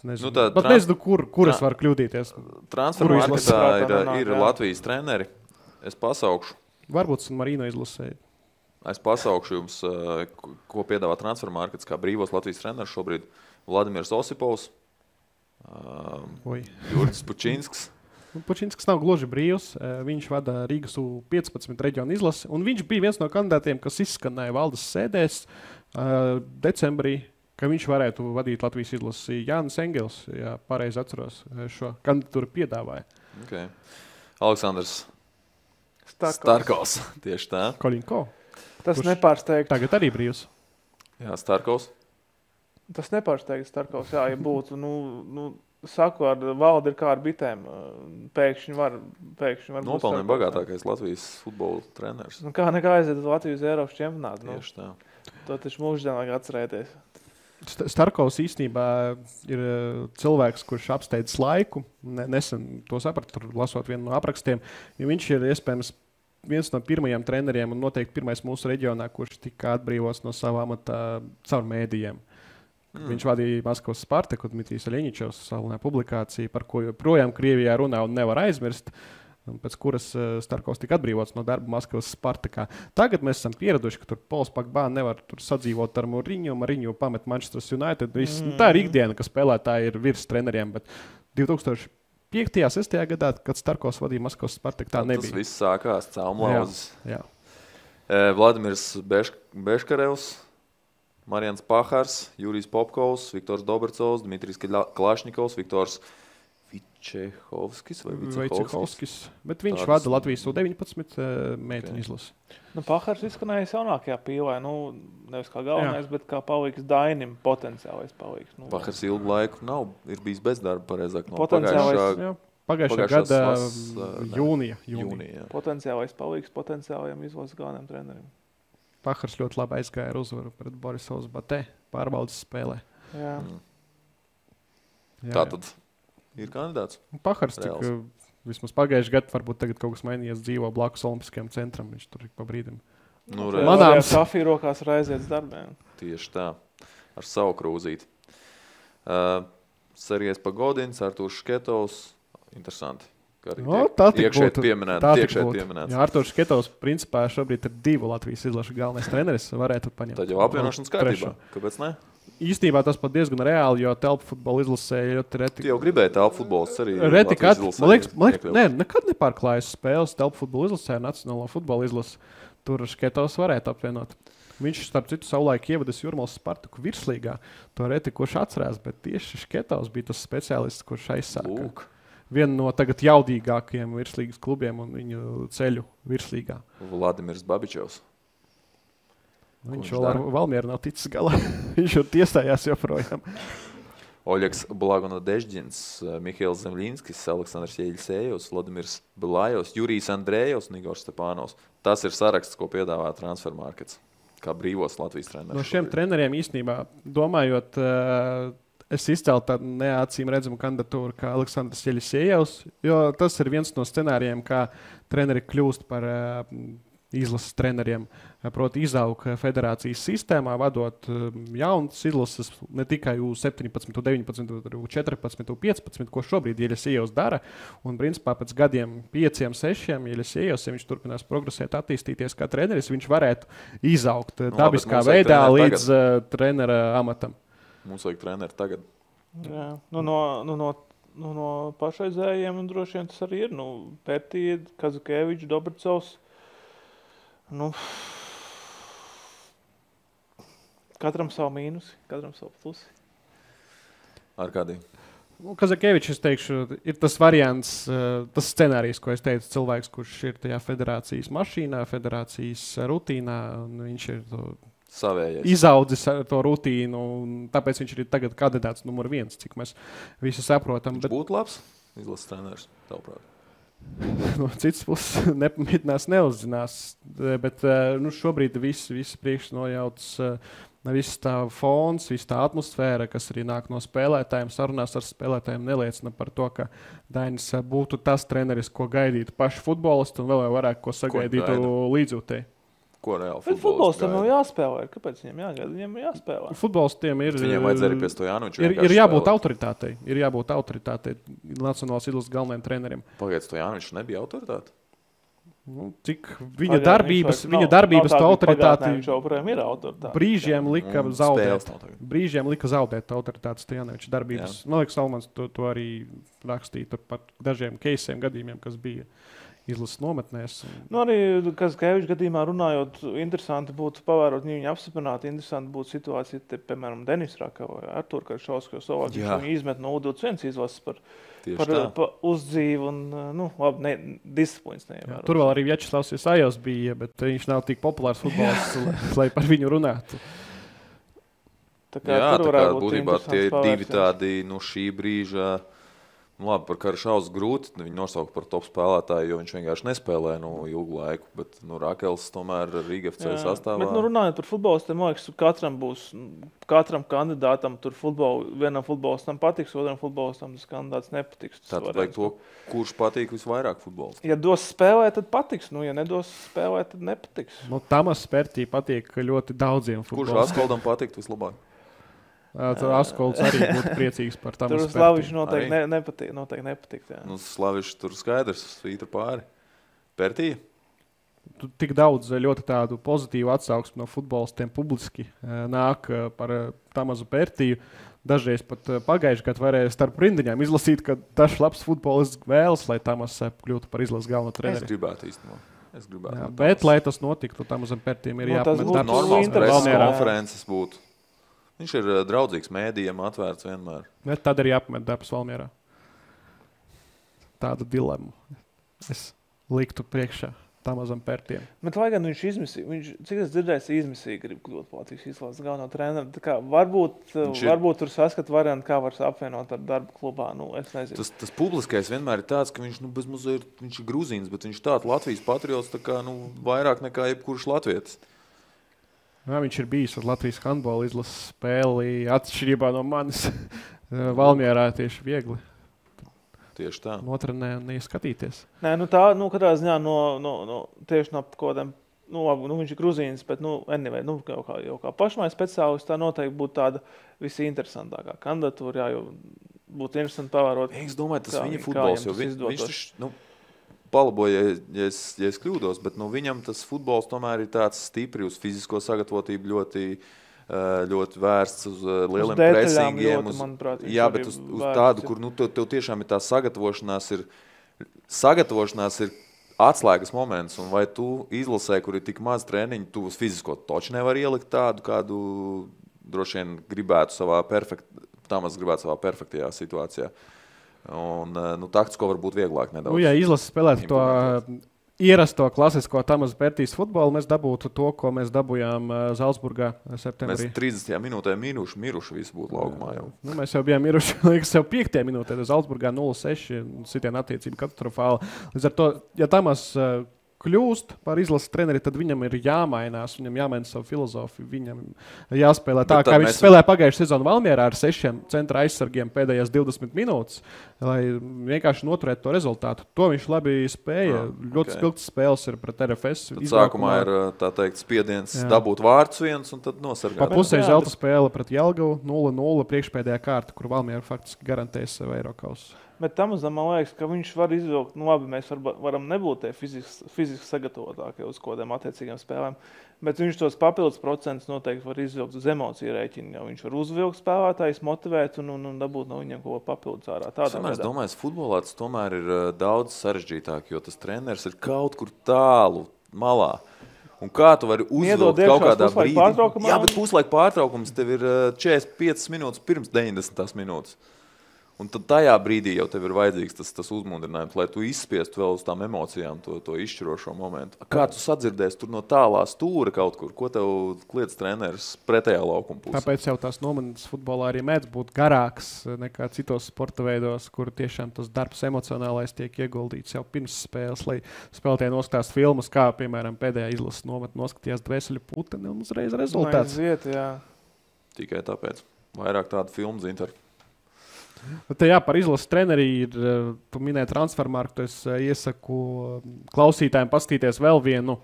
nezinu, nu bet nezinu, kur es varu kļūdīties. Transfermarketā ir Latvijas treneri. Es pasaukšu. Varbūt San Marino izlasēju. Es pasaukšu jums, ko piedāvā transfermarkets kā brīvos Latvijas treneris šobrīd. Vladimirs Osipovs, Jurģis Pučinsks. Pučinsks nav gloži brīvs, viņš vada Rīgas U15 reģionu izlasi, un viņš bija viens no kandidātiem, kas izskanēja valdes sēdēs decembrī, ka viņš varētu vadīt Latvijas izlasi. Jānis Engels, ja pareizi atceros, šo kandidatūru piedāvāja. Okay. Aleksandrs Starkos, tieši tā. Kolinko. Tas nepārsteigts. Tagad arī brīvs. Jā, Starkos. Tas nepārsteigts Starkos, jā, ja būtu, nu saku, ar valdi ir kā ar bitēm, pēkšņi var nopelniem bagātākais Latvijas futbola treneris. Nu kā nekā aiziet uz Latvijas Eiropas čempionātu, nu. Tieši tā. To taču mūždien vajag atcerēties. Starkovs īstenībā ir cilvēks, kurš apsteidzis laiku, nesen to sapratu, lasot vienu no aprakstiem, jo viņš ir iespējams viens no pirmajiem treneriem un noteikti pirmais mūsu reģionā, kurš tika atbrīvos no savā amatā caur mēdījiem. Viņš vadīja Maskavas Spartaku, Dmitrijs Aļeņičevs, salunā publikāciju, par ko joprojām Krievijā runā un nevar aizmirst. pēc kuras Starkovs tika atbrīvots no darba Maskavas Spartakā. Tagad mēs esam pieraduši, ka tur Pols Pogba nevar tur sadzīvot ar Mourinho, Mourinho pamet Manchester United. Tā ir ikdiena, ka spēlētāji ir virs treneriem, bet 2005. Gadā, kad Starkovs vadīja Maskavas Spartaku, tā nebija. Tas viss sākās caumlauzes. Jā, jā. Vladimirs Beškarevs, Marians Pahars, Jurijs Popkovs, Viktors Dobrecovs, Dmitrijs Klašņikovs, Viktors Čehovskis vai Vicehovskis, bet viņš vada Latvijas U19 meiteņu izlasi. Nu, Pahars izskanēja jaunākajā pīlē, nu, nevis kā galvenais, bet kā palīgs Dainim, potenciālais palīgs. Nu, Pahars ilgu laiku nav, ir bijis bez darba, pareizāk. No pagājušā gada jūnija. Potenciālais palīgs potenciālajiem izlases galveniem treneriem. Pahars ļoti labi aizgāja ar uzvaru pret Borisovs Bate pārbaudas spēlē. Jā. Tātad... Ir kandidāts. Pahars tika, vismaz pagājuši gadu, varbūt tagad kaut kas mainījies, dzīvo blakus Olimpiskajam centram, viņš tur ir pa brīdim. Nu, Manāms kafī rokās ir aiziets darbēm. Tieši tā, ar savu krūzīti. Sergejs Pagodins, Artūrs Šketovs, interesanti. No, tā tik būtu. Pieminēts. Jā, Artūrs Šketovs, principā, šobrīd ir divu Latvijas izlašu galvenais treneris, varētu paņemt. Tad jau apvienošanas kārtībā, kāpēc ne? Īstenībā tas pat diezgan reāli, jo telpu futbolu izlasēja ļoti reti. Tu jau gribēji telpu futbols arī Latvijas izlasēja. Man liekas, nekad nepārklājas spēles telpu futbolu izlasēja nacionālo futbolu izlases. Tur Šketovs varētu apvienot. Viņš, starp citu, savulaik ievadis Jūrmals Spartaku virslīgā. To reti, kurš atcerās, bet tieši Šketovs bija tas speciālists, kurš aizsāka. Vienu no tagad jaudīgākajiem virslīgas klubiem un viņu ceļu virslīgā. Vladimirs Babičevs. Viņš vēl ar Valmieru nav ticis galā. Viņš jau tiesājās joprojām. Oļeks Blagonadežģins, Mihails Zemļinskis, Aleksandrs Jeļsējos, Vladimirs Belājos, Jurijs Andrējos un Igors Stepanovs. Tas ir saraksts, ko piedāvā Transfermarkets, kā brīvos Latvijas treneris. No šiem treneriem īstenībā, domājot, es izcēlu tādu neacīm redzamu kandidatūru kā Aleksandrs Jeļsējos, jo tas ir viens no scenārijiem, kā treneri kļūst par... izlases treneriem, proti izauk federācijas sistēmā, vadot jaunas izlases ne tikai U17, U19, U14, U15, ko šobrīd Jeļsējos dara, un principā pēc gadiem 5-6 Jeļsējos, ja viņš turpinās progresēt, attīstīties kā treneris, viņš varētu izaukt dabiskā veidā līdz trenera amatam. Mums vajag treneri tagad. Jā, no pašreizējiem un droši vien tas arī ir, nu, Pērtija, Kazakevičs, Dobricovs, nu, katram savu mīnusi, katram savu plusi. Arkādī. Kazakevičs, es teikšu, ir tas variants, tas scenārijs, ko es teicu, cilvēks, kurš ir tajā federācijas mašīnā, federācijas rutīnā, un viņš ir savējais. Izaudzis to rutīnu, un tāpēc viņš ir tagad kandidāts numur 1, cik mēs visi saprotam. Viņš būtu labs izlases treneris, tavuprāt? No citas puses nepamītinās, neuzzinās, bet nu, šobrīd viss priekšnojauts, viss tā fons, viss tā atmosfēra, kas arī nāk no spēlētājiem, sarunās ar spēlētājiem neliecina par to, ka Dainis būtu tas treneris, ko gaidītu paši futbolisti un vēl vairāk, ko sagaidītu līdzjūtē. Ko reāli futbolistiem jau jāspēlē? Kāpēc viņiem jāgaida? Viņiem jāspēlē. Futbolistiem ir... Viņiem vajadzēja arī pie Stojanoviča ir jābūt autoritātei. Ir jābūt autoritātei nacionālās izlases galvenajiem treneriem. Pagaidz, Stojanovičs nebija autoritāte? Nu, cik viņa darbības to autoritāti brīžiem lika zaudēt. Brīžiem lika zaudēt autoritāti Stojanoviča darbības. Man liekas, Almans to arī rakstīja par dažiem keisiem gadījumiem, kas bija izlases nometnēs. Nu arī, kas Kajaviča gadījumā runājot, interesanti būtu pavērot viņu apstiprināt, interesanti būtu situācija, te, piemēram, Denis Rakava vai Artūra Karšauska, jo savāk viņu izmet no U21 izlases par uzdzīvu un, nu, labi, disciplīnas neievērot. Tur vēl arī Vjačeslavs Jasajos bija, bet viņš nav tik populārs futbolists, lai par viņu runātu. Tā kā būtībā tie ir divi tādi no šī brīža. Labi, par Karšaus grūti, viņi nosauka par top spēlētāju, jo viņš vienkārši nespēlē ilgu laiku, bet Rakels tomēr Riga FC sastāvā. Bet runājot par futbolistiem, man liekas, katram kandidātam tur vienam futbolistam patiks, otram futbolistam tas kandidāts nepatiks. Tātad vajag to, kurš patīk visvairāk futbolistam. Ja dos spēlē, tad patiks, ja nedos spēlē, tad nepatiks. Tamas Pērtī patīk ļoti daudziem futbolistiem. Kurš Askoldam patīk vislabāk? Tad Askolds arī būtu priecīgs par tam aspektu. Tur Slavišu noteikti nepatīk. Nu, Slavišu tur skaidrs, svīta pāri. Pērtīja? Tik daudz ļoti tādu pozitīvu atsauksmu no futbolistiem publiski nāk par Tamazu Pērtīju. Dažreiz pat pagājuši gadu varēja starp rindiņām izlasīt, ka dažs labs futbolists vēlas, lai Tamas kļūtu par izlases galveno treneri. Es gribētu. Jā, bet, lai tas notiktu, Tamazam Pērtījiem ir jāpamēt darbs. Normāls preses konferences būtu. Viņš ir draudzīgs mēdījiem, atvērts vienmēr. Bet tad ir jāpamēt darbs Valmierā. Tādu dilemu es liktu priekšā Tamazam Pērtījiem. Bet lai gan viņš izmisīgi, cik es dzirdēju, izmisīgi grib kļūt par Latvijas izlases galveno treneri. Tā kā varbūt tur saskat variantu, kā var apvienot ar darbu klubā. Nu, es nezinu. Tas publiskais vienmēr ir tāds, ka viņš viņš ir grūzīns, bet viņš tāds Latvijas patriots, tā kā vairāk nekā jebkurš latvietis. Jā, viņš ir bijis ar Latvijas handbola izlases spēli atšķirībā no manis Valmierā tieši viegli. Tieši tā. Notrenē un neieskatīties. Nē, katrā ziņā tieši no kodiem, viņš ir gruzīnis, bet anyway, jau kā pašmai speciālis, tā noteikti būtu tāda visinteresantākā kandidatūra, jo būtu interesanti pavērot. Es domāju, tas viņa futbols, jo viņš taču, palaboja, ja es kļūdos, bet viņam tas futbols tomēr ir tāds stipri uz fizisko sagatavotību ļoti vērsts uz lieliem presingiem. Jā, bet uz tādu, kur tev tiešām ir tā sagatavošanās ir atslēgas moments, un vai tu izlasē, kur ir tik maz treniņu, tu uz fizisko toču nevar ielikt tādu, kādu droši vien gribētu savā perfektajā situācijā. Un taktisko varbūt vieglāk nedaudz. Ja izlases spēlētu to ierasto klasisko Tamas Pērtīs futbolu, mēs dabūtu to, ko mēs dabujām Zalcburgā septembrī. Mēs 30. minūtē miruši visu būtu laukumā jau. Mēs jau bijām miruši, liekas, jau 5. minūtē Zalcburgā 0-6, citiem attiecība katastrofāla. Līdz ar to, ja Tamas kļūst par izlases treneri, tad viņam ir jāmainās, viņam jāmaina savu filozofiju, viņam jāspēlē tā, kā viņš spēlē pagājušajā sezonu Valmierā ar 6 centra aizsargiem pēdējās 20 minūtes, lai vienkārši noturētu to rezultātu. To viņš labi spēja, ļoti spilgts spēles ir pret RFS. Tad sākumā ir, tā teikt, spiediens dabūt vārds viens un tad nosargāt. Pa pusē zelta spēle pret Jelgavu 0-0 priekšpēdējā kārta, kur Valmiera faktiski garantēs sev Eiro kausu. Bet Tamazam, man liekas, ka viņš var izvilkt, labi, mēs varam nebūt tie fiziski sagatavotākie uz kodiem attiecīgiem spēlēm, bet viņš tos papildus procentus noteikti var izvilkt uz emociju rēķinu, jo viņš var uzvilkt spēlētājus, motivēt un dabūt no viņiem ko papildus ārā. Es domāju, futbolā tas tomēr ir daudz sarežģītāk, jo tas treneris ir kaut kur tālu malā. Un kā tu vari uzvilkt kaut kādā brīdī? Jā, bet puslaika pārtraukums tev ir 45 minūtes pirms 90 minūtes. Un tad tajā brīdī jau tev ir vajadzīgs tas uzmundrinājums, lai tu izspiestu vēl uz tām emocijām to izšķirošo momentu. Kā tu sadzirdēsi tur no tālā stūra kaut kur? Ko tev kliedz treneris pretējā laukuma pusē? Tāpēc jau tās nomanas futbolā arī mēdz būt garāks nekā citos sporta veidos, kur tiešām tas darbs emocionālais tiek ieguldīts jau pirms spēles, lai spēlētāji noskatās filmas, kā, piemēram, pēdējā izlases nometnē noskatījās Dvēseli puteni un uzreiz rezultāts. Aiziet, jā. Tikai tāpēc. Vairāk tādu filmu zintaru. Jā, par izlases treneri ir, tu minēji transfermarktu, es iesaku klausītājiem paskatīties vēl vienu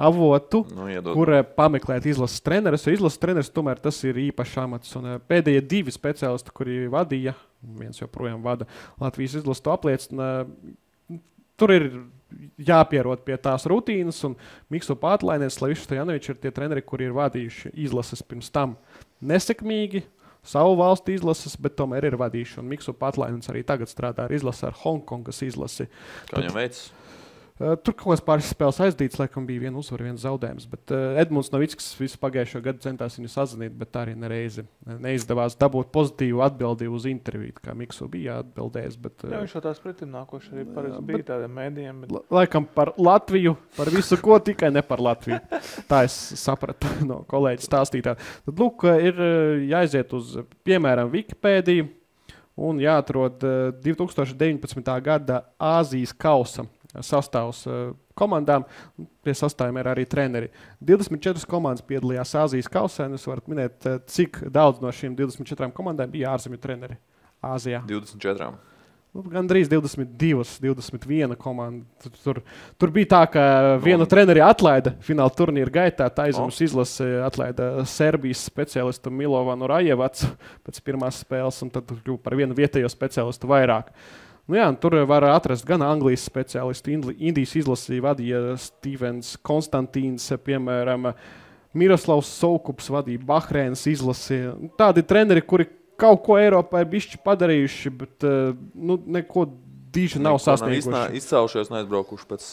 avotu, kur pameklēt izlases treneris, jo izlases treneris tomēr tas ir īpašs amats. Un pēdējie divi speciālisti, kuri vadīja, viens joprojām vada Latvijas izlases, to apliecina, tur ir jāpierot pie tās rutīnas, un Miksu Pātlainies, Slaviša Stojanovičs ir tie treneri, kuri ir vadījuši izlases pirms tam nesekmīgi, savu valstu izlases, bet tomēr ir vadīšana. Miksu Patlainins arī tagad strādā ar izlasi, ar Hongkongas izlasi. Kā viņam veids? Tur kaut kas pāris spēles aizdīts, laikam bija viena uzvara, viens zaudējums, bet Edmunds Novickis visu pagājušo gadu centās viņu sazvanīt, bet arī nereizi neizdevās dabūt pozitīvu atbildi uz interviju, kā Miksu bija atbildējis, bet viņš jau tās pretim nākoši arī parasti bija tādiem mēdījiem, bet laikam par Latviju, par visu ko, tikai ne par Latviju. Tā es sapratu no kolēģa stāstītā. Tad lūk, ir jāiziet uz, piemēram, Wikipēdiju un jāatrod 2019. gada Āzijas kausa sastāvs komandām, pie sastāviem ir arī treneri. 24 komandas piedalījās Āzijas kausē, un jūs varat minēt, cik daudz no šīm 24 komandām bija ārzemju treneri Āzijā. 24. Nu, gandrīz 21 komanda. Tur bija tā, ka vienu treneri atlaida fināla turnīra gaitā. Taizemes izlase atlaida Serbijas speciālistu Milovanu Rajevacu pēc pirmās spēles, un tad kļuva par vienu vietējo speciālistu vairāk. Nu jā, tur var atrast gan Anglijas speciālistu, Indijas izlasi vadīja Stevens Konstantīns, piemēram, Miroslavs Soukups vadīja Bahreinas izlasi. Tādi treneri, kuri kaut ko Eiropā ir bišķi padarījuši, bet neko diži nav sasnieguši. Izcēlušies, neizbraukuši pēc...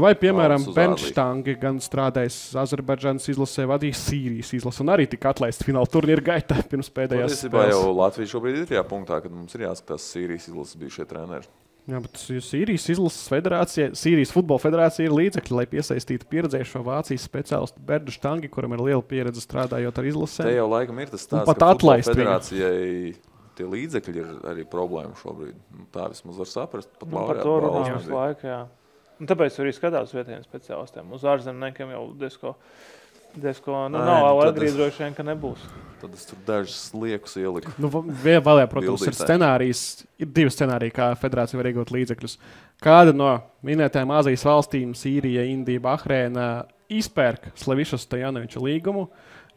Vai, piemēram, Bernštangi gan strādājis Azerbaidžanas izlasē, vadīja Sīrijas izlasi un arī tika atlaists fināla turnīra gaitā pirms pēdējās spēles. Patiesībā jau Latvija šobrīd ir tajā punktā, kad mums ir jāskatās Sīrijas izlases bijušie treneri. Jā, bet Sīrijas izlases federācija, Sīrijas futbola federācija ir līdzekļi, lai piesaistītu pieredzējušo Vācijas speciālistu Bernštangi, kuram ir liela pieredze strādājot ar izlasēm. Te jau laikam ir tas tāds, ka futbola federācijai tie līdzekļi ir arī problēma šobrīd. Tā vismaz var saprast. Pat laureāti balvas laika, jā. Un tāpēc arī skatās vietējiem speciālistiem. Uz ārzemniekiem jau desko nav atgrīdroši vien, ka nebūs. Tad es tur dažas liekus ieliku. Vēlējā, protams, ir divi scenāriji, kā federācija var iegūt līdzekļus. Kāda no minētajām Azijas valstīm, Sīrija, Indija, Bahreina, izpērk Slaviša Stojanoviča līgumu,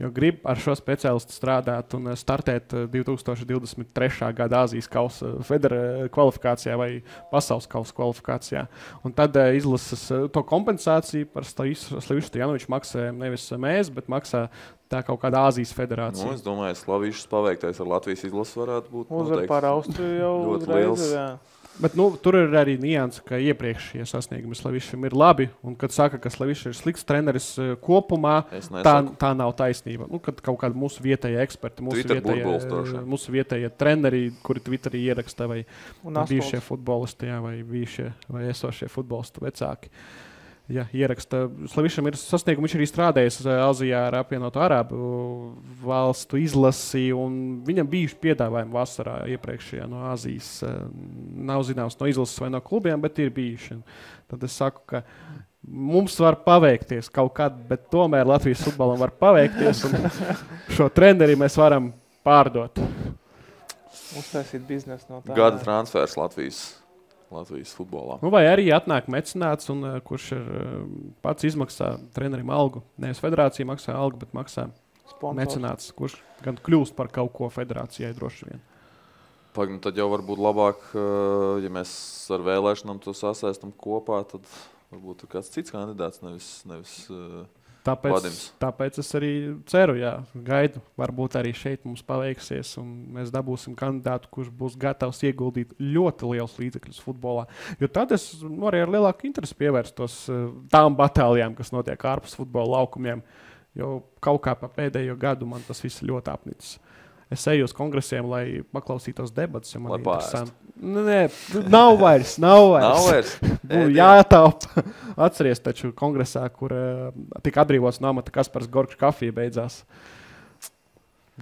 jo grib ar šo speciālistu strādāt un startēt 2023. gada Azijas kausa federa kvalifikācijā vai pasaules kausa kvalifikācijā. Un tad izlases to kompensāciju par Slavišu Stojanoviču maksājam nevis mēs, bet maksā tā kaut kāda Azijas federācija. Nu, es domāju, Slavišas paveiktais ar Latvijas izlases varētu būt par Austriju jau uzreiz. Bet tur ir arī nianse, ka iepriekšējie sasniegumi Slavišam ir labi, un kad saka, ka Slaviša ir slikts treneris kopumā, tā nav taisnība. Kad kaut kāda mūsu vietējā eksperta, mūsu vietējā treneri, kuri Twitterī ieraksta, vai bijušie futbolisti, jā, vai esošie futbolistu vecāki. Ja, ieraksta. Slavišam ir sasniegumi, viņš arī strādājis Azijā ar apvienotu Arābu valstu izlasi, un viņam bijuši piedāvājumi vasarā iepriekšējā no Azijas. Nav zināms no izlases vai no klubiem, bet ir bijuši. Tad es saku, ka mums var paveikties kaut kad, bet tomēr Latvijas futbolam var paveikties, un šo treneri mēs varam pārdot. Uztaisīt biznesu no tā. Gada transfers Latvijas futbolā. Vai arī atnāk mecenāts, un kurš ir pats izmaksā trenerim algu. Nevis federācija maksā algu, bet maksā sponsors. Mecenāts, kurš gan kļūst par kaut ko federācijai droši vien. Tad jau varbūt labāk, ja mēs ar vēlēšanām to sasaistam kopā, tad varbūt ir kāds cits kandidāts, nevis Tāpēc es arī ceru, jā, gaidu. Varbūt arī šeit mums paveiksies un mēs dabūsim kandidātu, kurš būs gatavs ieguldīt ļoti liels līdzekļus futbolā. Jo tad es arī ar lielāku interesi pievērstos tām batālijām, kas notiek ārpus futbola laukumiem, jo kaut kā pa pēdējo gadu man tas viss ļoti apnicis. Es eju uz kongresiem, lai paklausītos debatas, jo man ir interesanti. Nē, nav vairs. Jātaupa. Atceries taču kongresā, kur tika atbrīvots no amata Kaspars Gorkšs kafija beidzās.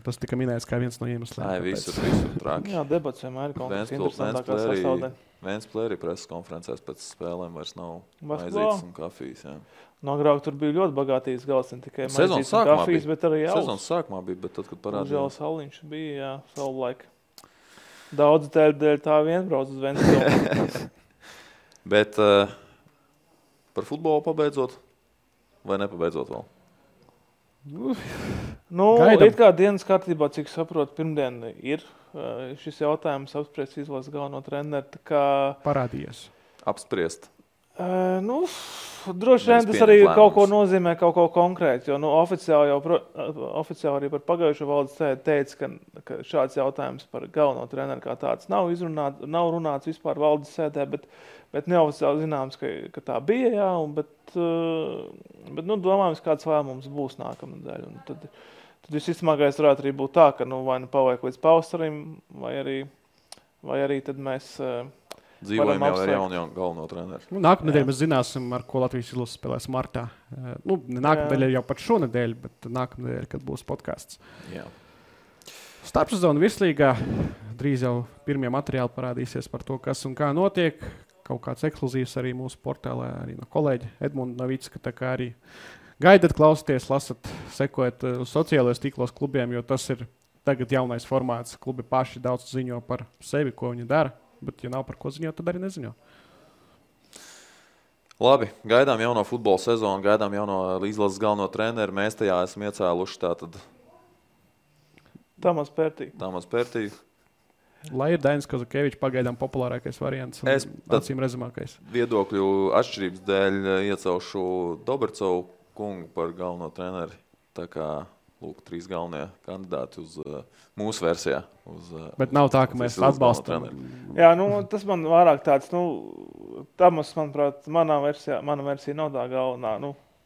Tas tika minēts kā viens no iemesliem. Visur trāki. Jā, debats vienmēr ir kongresa interesantākā sasaudē. Ventspils arī preses konferencēs pēc spēlēm vairs nav maizītes un kafijas. Jā. Nogrāk tur bija ļoti bagātīgs galds, ne tikai maizītes un kafijas, bet arī alus. Sezonas sākumā bija, bet tad, kad parādījās. Žēls Haliņš bija, jā, savu laiku. Daudzi dēļ tā vien brauc uz Ventspilu. Bet par futbolu pabeidzot vai nepabeidzot vēl? Gaidam. It kā dienas kārtībā, cik saprotu, pirmdien ir. Šis jautājums apspriest izlases galveno treneri, kā... Parādījies. Apspriest. Droši vien tas arī kaut ko nozīmē, kaut ko konkrēti, jo oficiāli arī par pagājušo valdes teica, ka šāds jautājums par galveno treneri kā tāds nav runāts vispār valdes sēdē, bet neoficiāli zināms, ka tā bija, jā, bet domājams, kāds lēmums būs nākamnedēļ, un tad visticamākais varētu arī būt tā, ka vai pavaiku līdz pavasarim, vai arī tad mēs dzīvojam jau ar jaunu galveno treneri. Nākamnedēļ mēs zināsim, ar ko Latvijas izlases spēlēs martā. Nākamnedēļ jau pat šonedēļ, bet nākamnedēļ, kad būs podcasts. Jā. Starpsezonu virslīgā drīz jau pirmie materiāli parādīsies par to, kas un kā notiek. Kaut kāds ekskluzīvs arī mūsu portālē, arī no kolēģa Edmunda Navicka, tā kā arī gaidat, klausieties, lasat, sekojat sociālajos tīklos klubiem, jo tas ir tagad jaunais formāts. Klubi paši daudz ziņo par sevi, ko viņi dara, bet ja nav par ko ziņot, tad arī neziņo. Labi, gaidām jauno futbola sezonu, gaidām jauno izlases galveno treneru. Mēs tajā esam iecēluši tātad Tamas Pērtī. Lai ir Dainis Kazakevičs pagaidām populārākais variants un acīm redzamākais. Viedokļu atšķirības dēļ iecaušu Dobrecovu kungu par galveno treneri. Tā kā, lūk, 3 galvenie kandidāti uz mūsu versijā. Bet nav tā, ka mēs atbalstam. Jā, tas man vairāk tāds, Tamas, manuprāt, mana versija nav tā galvenā,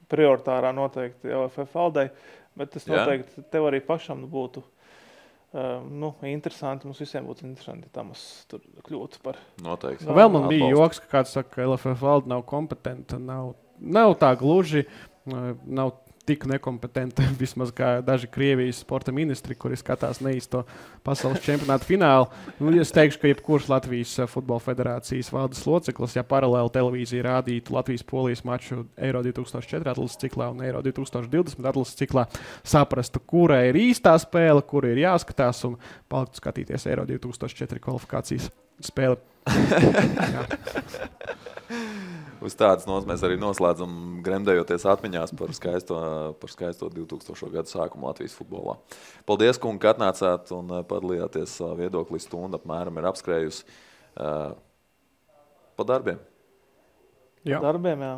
prioritārā noteikti LFF valdei, bet tas noteikti tev arī pašam būtu. Interesanti, mums visiem būtu interesanti, ja Tamas tur kļūtu par... Noteikti. Vēl man bija joks, ka kāds saka, ka LFF valde nav kompetenta, nav tā gluži, nav tik nekompetenta, vismaz kā daži Krievijas sporta ministri, kuri skatās neīsto pasaules čempionātu finālu. Es teikšu, ka jebkurš Latvijas futbola federācijas valdes loceklis, ja paralēli televīzija rādītu Latvijas-Polijas maču Eiro 2004 atlases ciklā un Eiro 2020 atlases ciklā, saprastu, kura ir īstā spēle, kura ir jāskatās un paliktu skatīties Eiro 2004 kvalifikācijas spēle. Uz tādas nots mēs arī noslēdzam gremdējoties atmiņās par skaisto 2000. Gadu sākumu Latvijas futbolā. Paldies, kungi, ka atnācāt un padalījāties viedoklī stundu apmēram ir apskrējusi. Pa darbiem. Jā.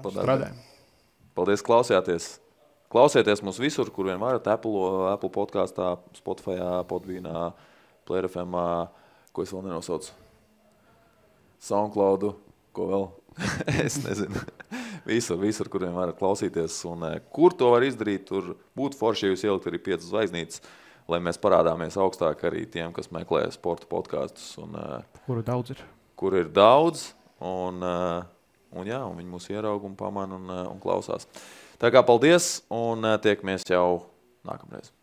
Strādājam. Paldies, klausījāties. Klausieties mums visur, kur vien varat, Apple podcastā, Spotifyā, Podbeanā, Player FM-ā, ko es vēl nenosaucu. SoundCloudu, ko vēl? Es nezinu. Visur, kuriem varat klausīties. Un kur to var izdarīt, tur būtu forši, ja jūs ielikt arī 5 zvaigznītes, lai mēs parādāmies augstāk arī tiem, kas meklē sporta podkastus. Kur ir daudz. Un viņi mūs ieraug un pamana un klausās. Tā kā paldies un tiekamies jau nākamreiz.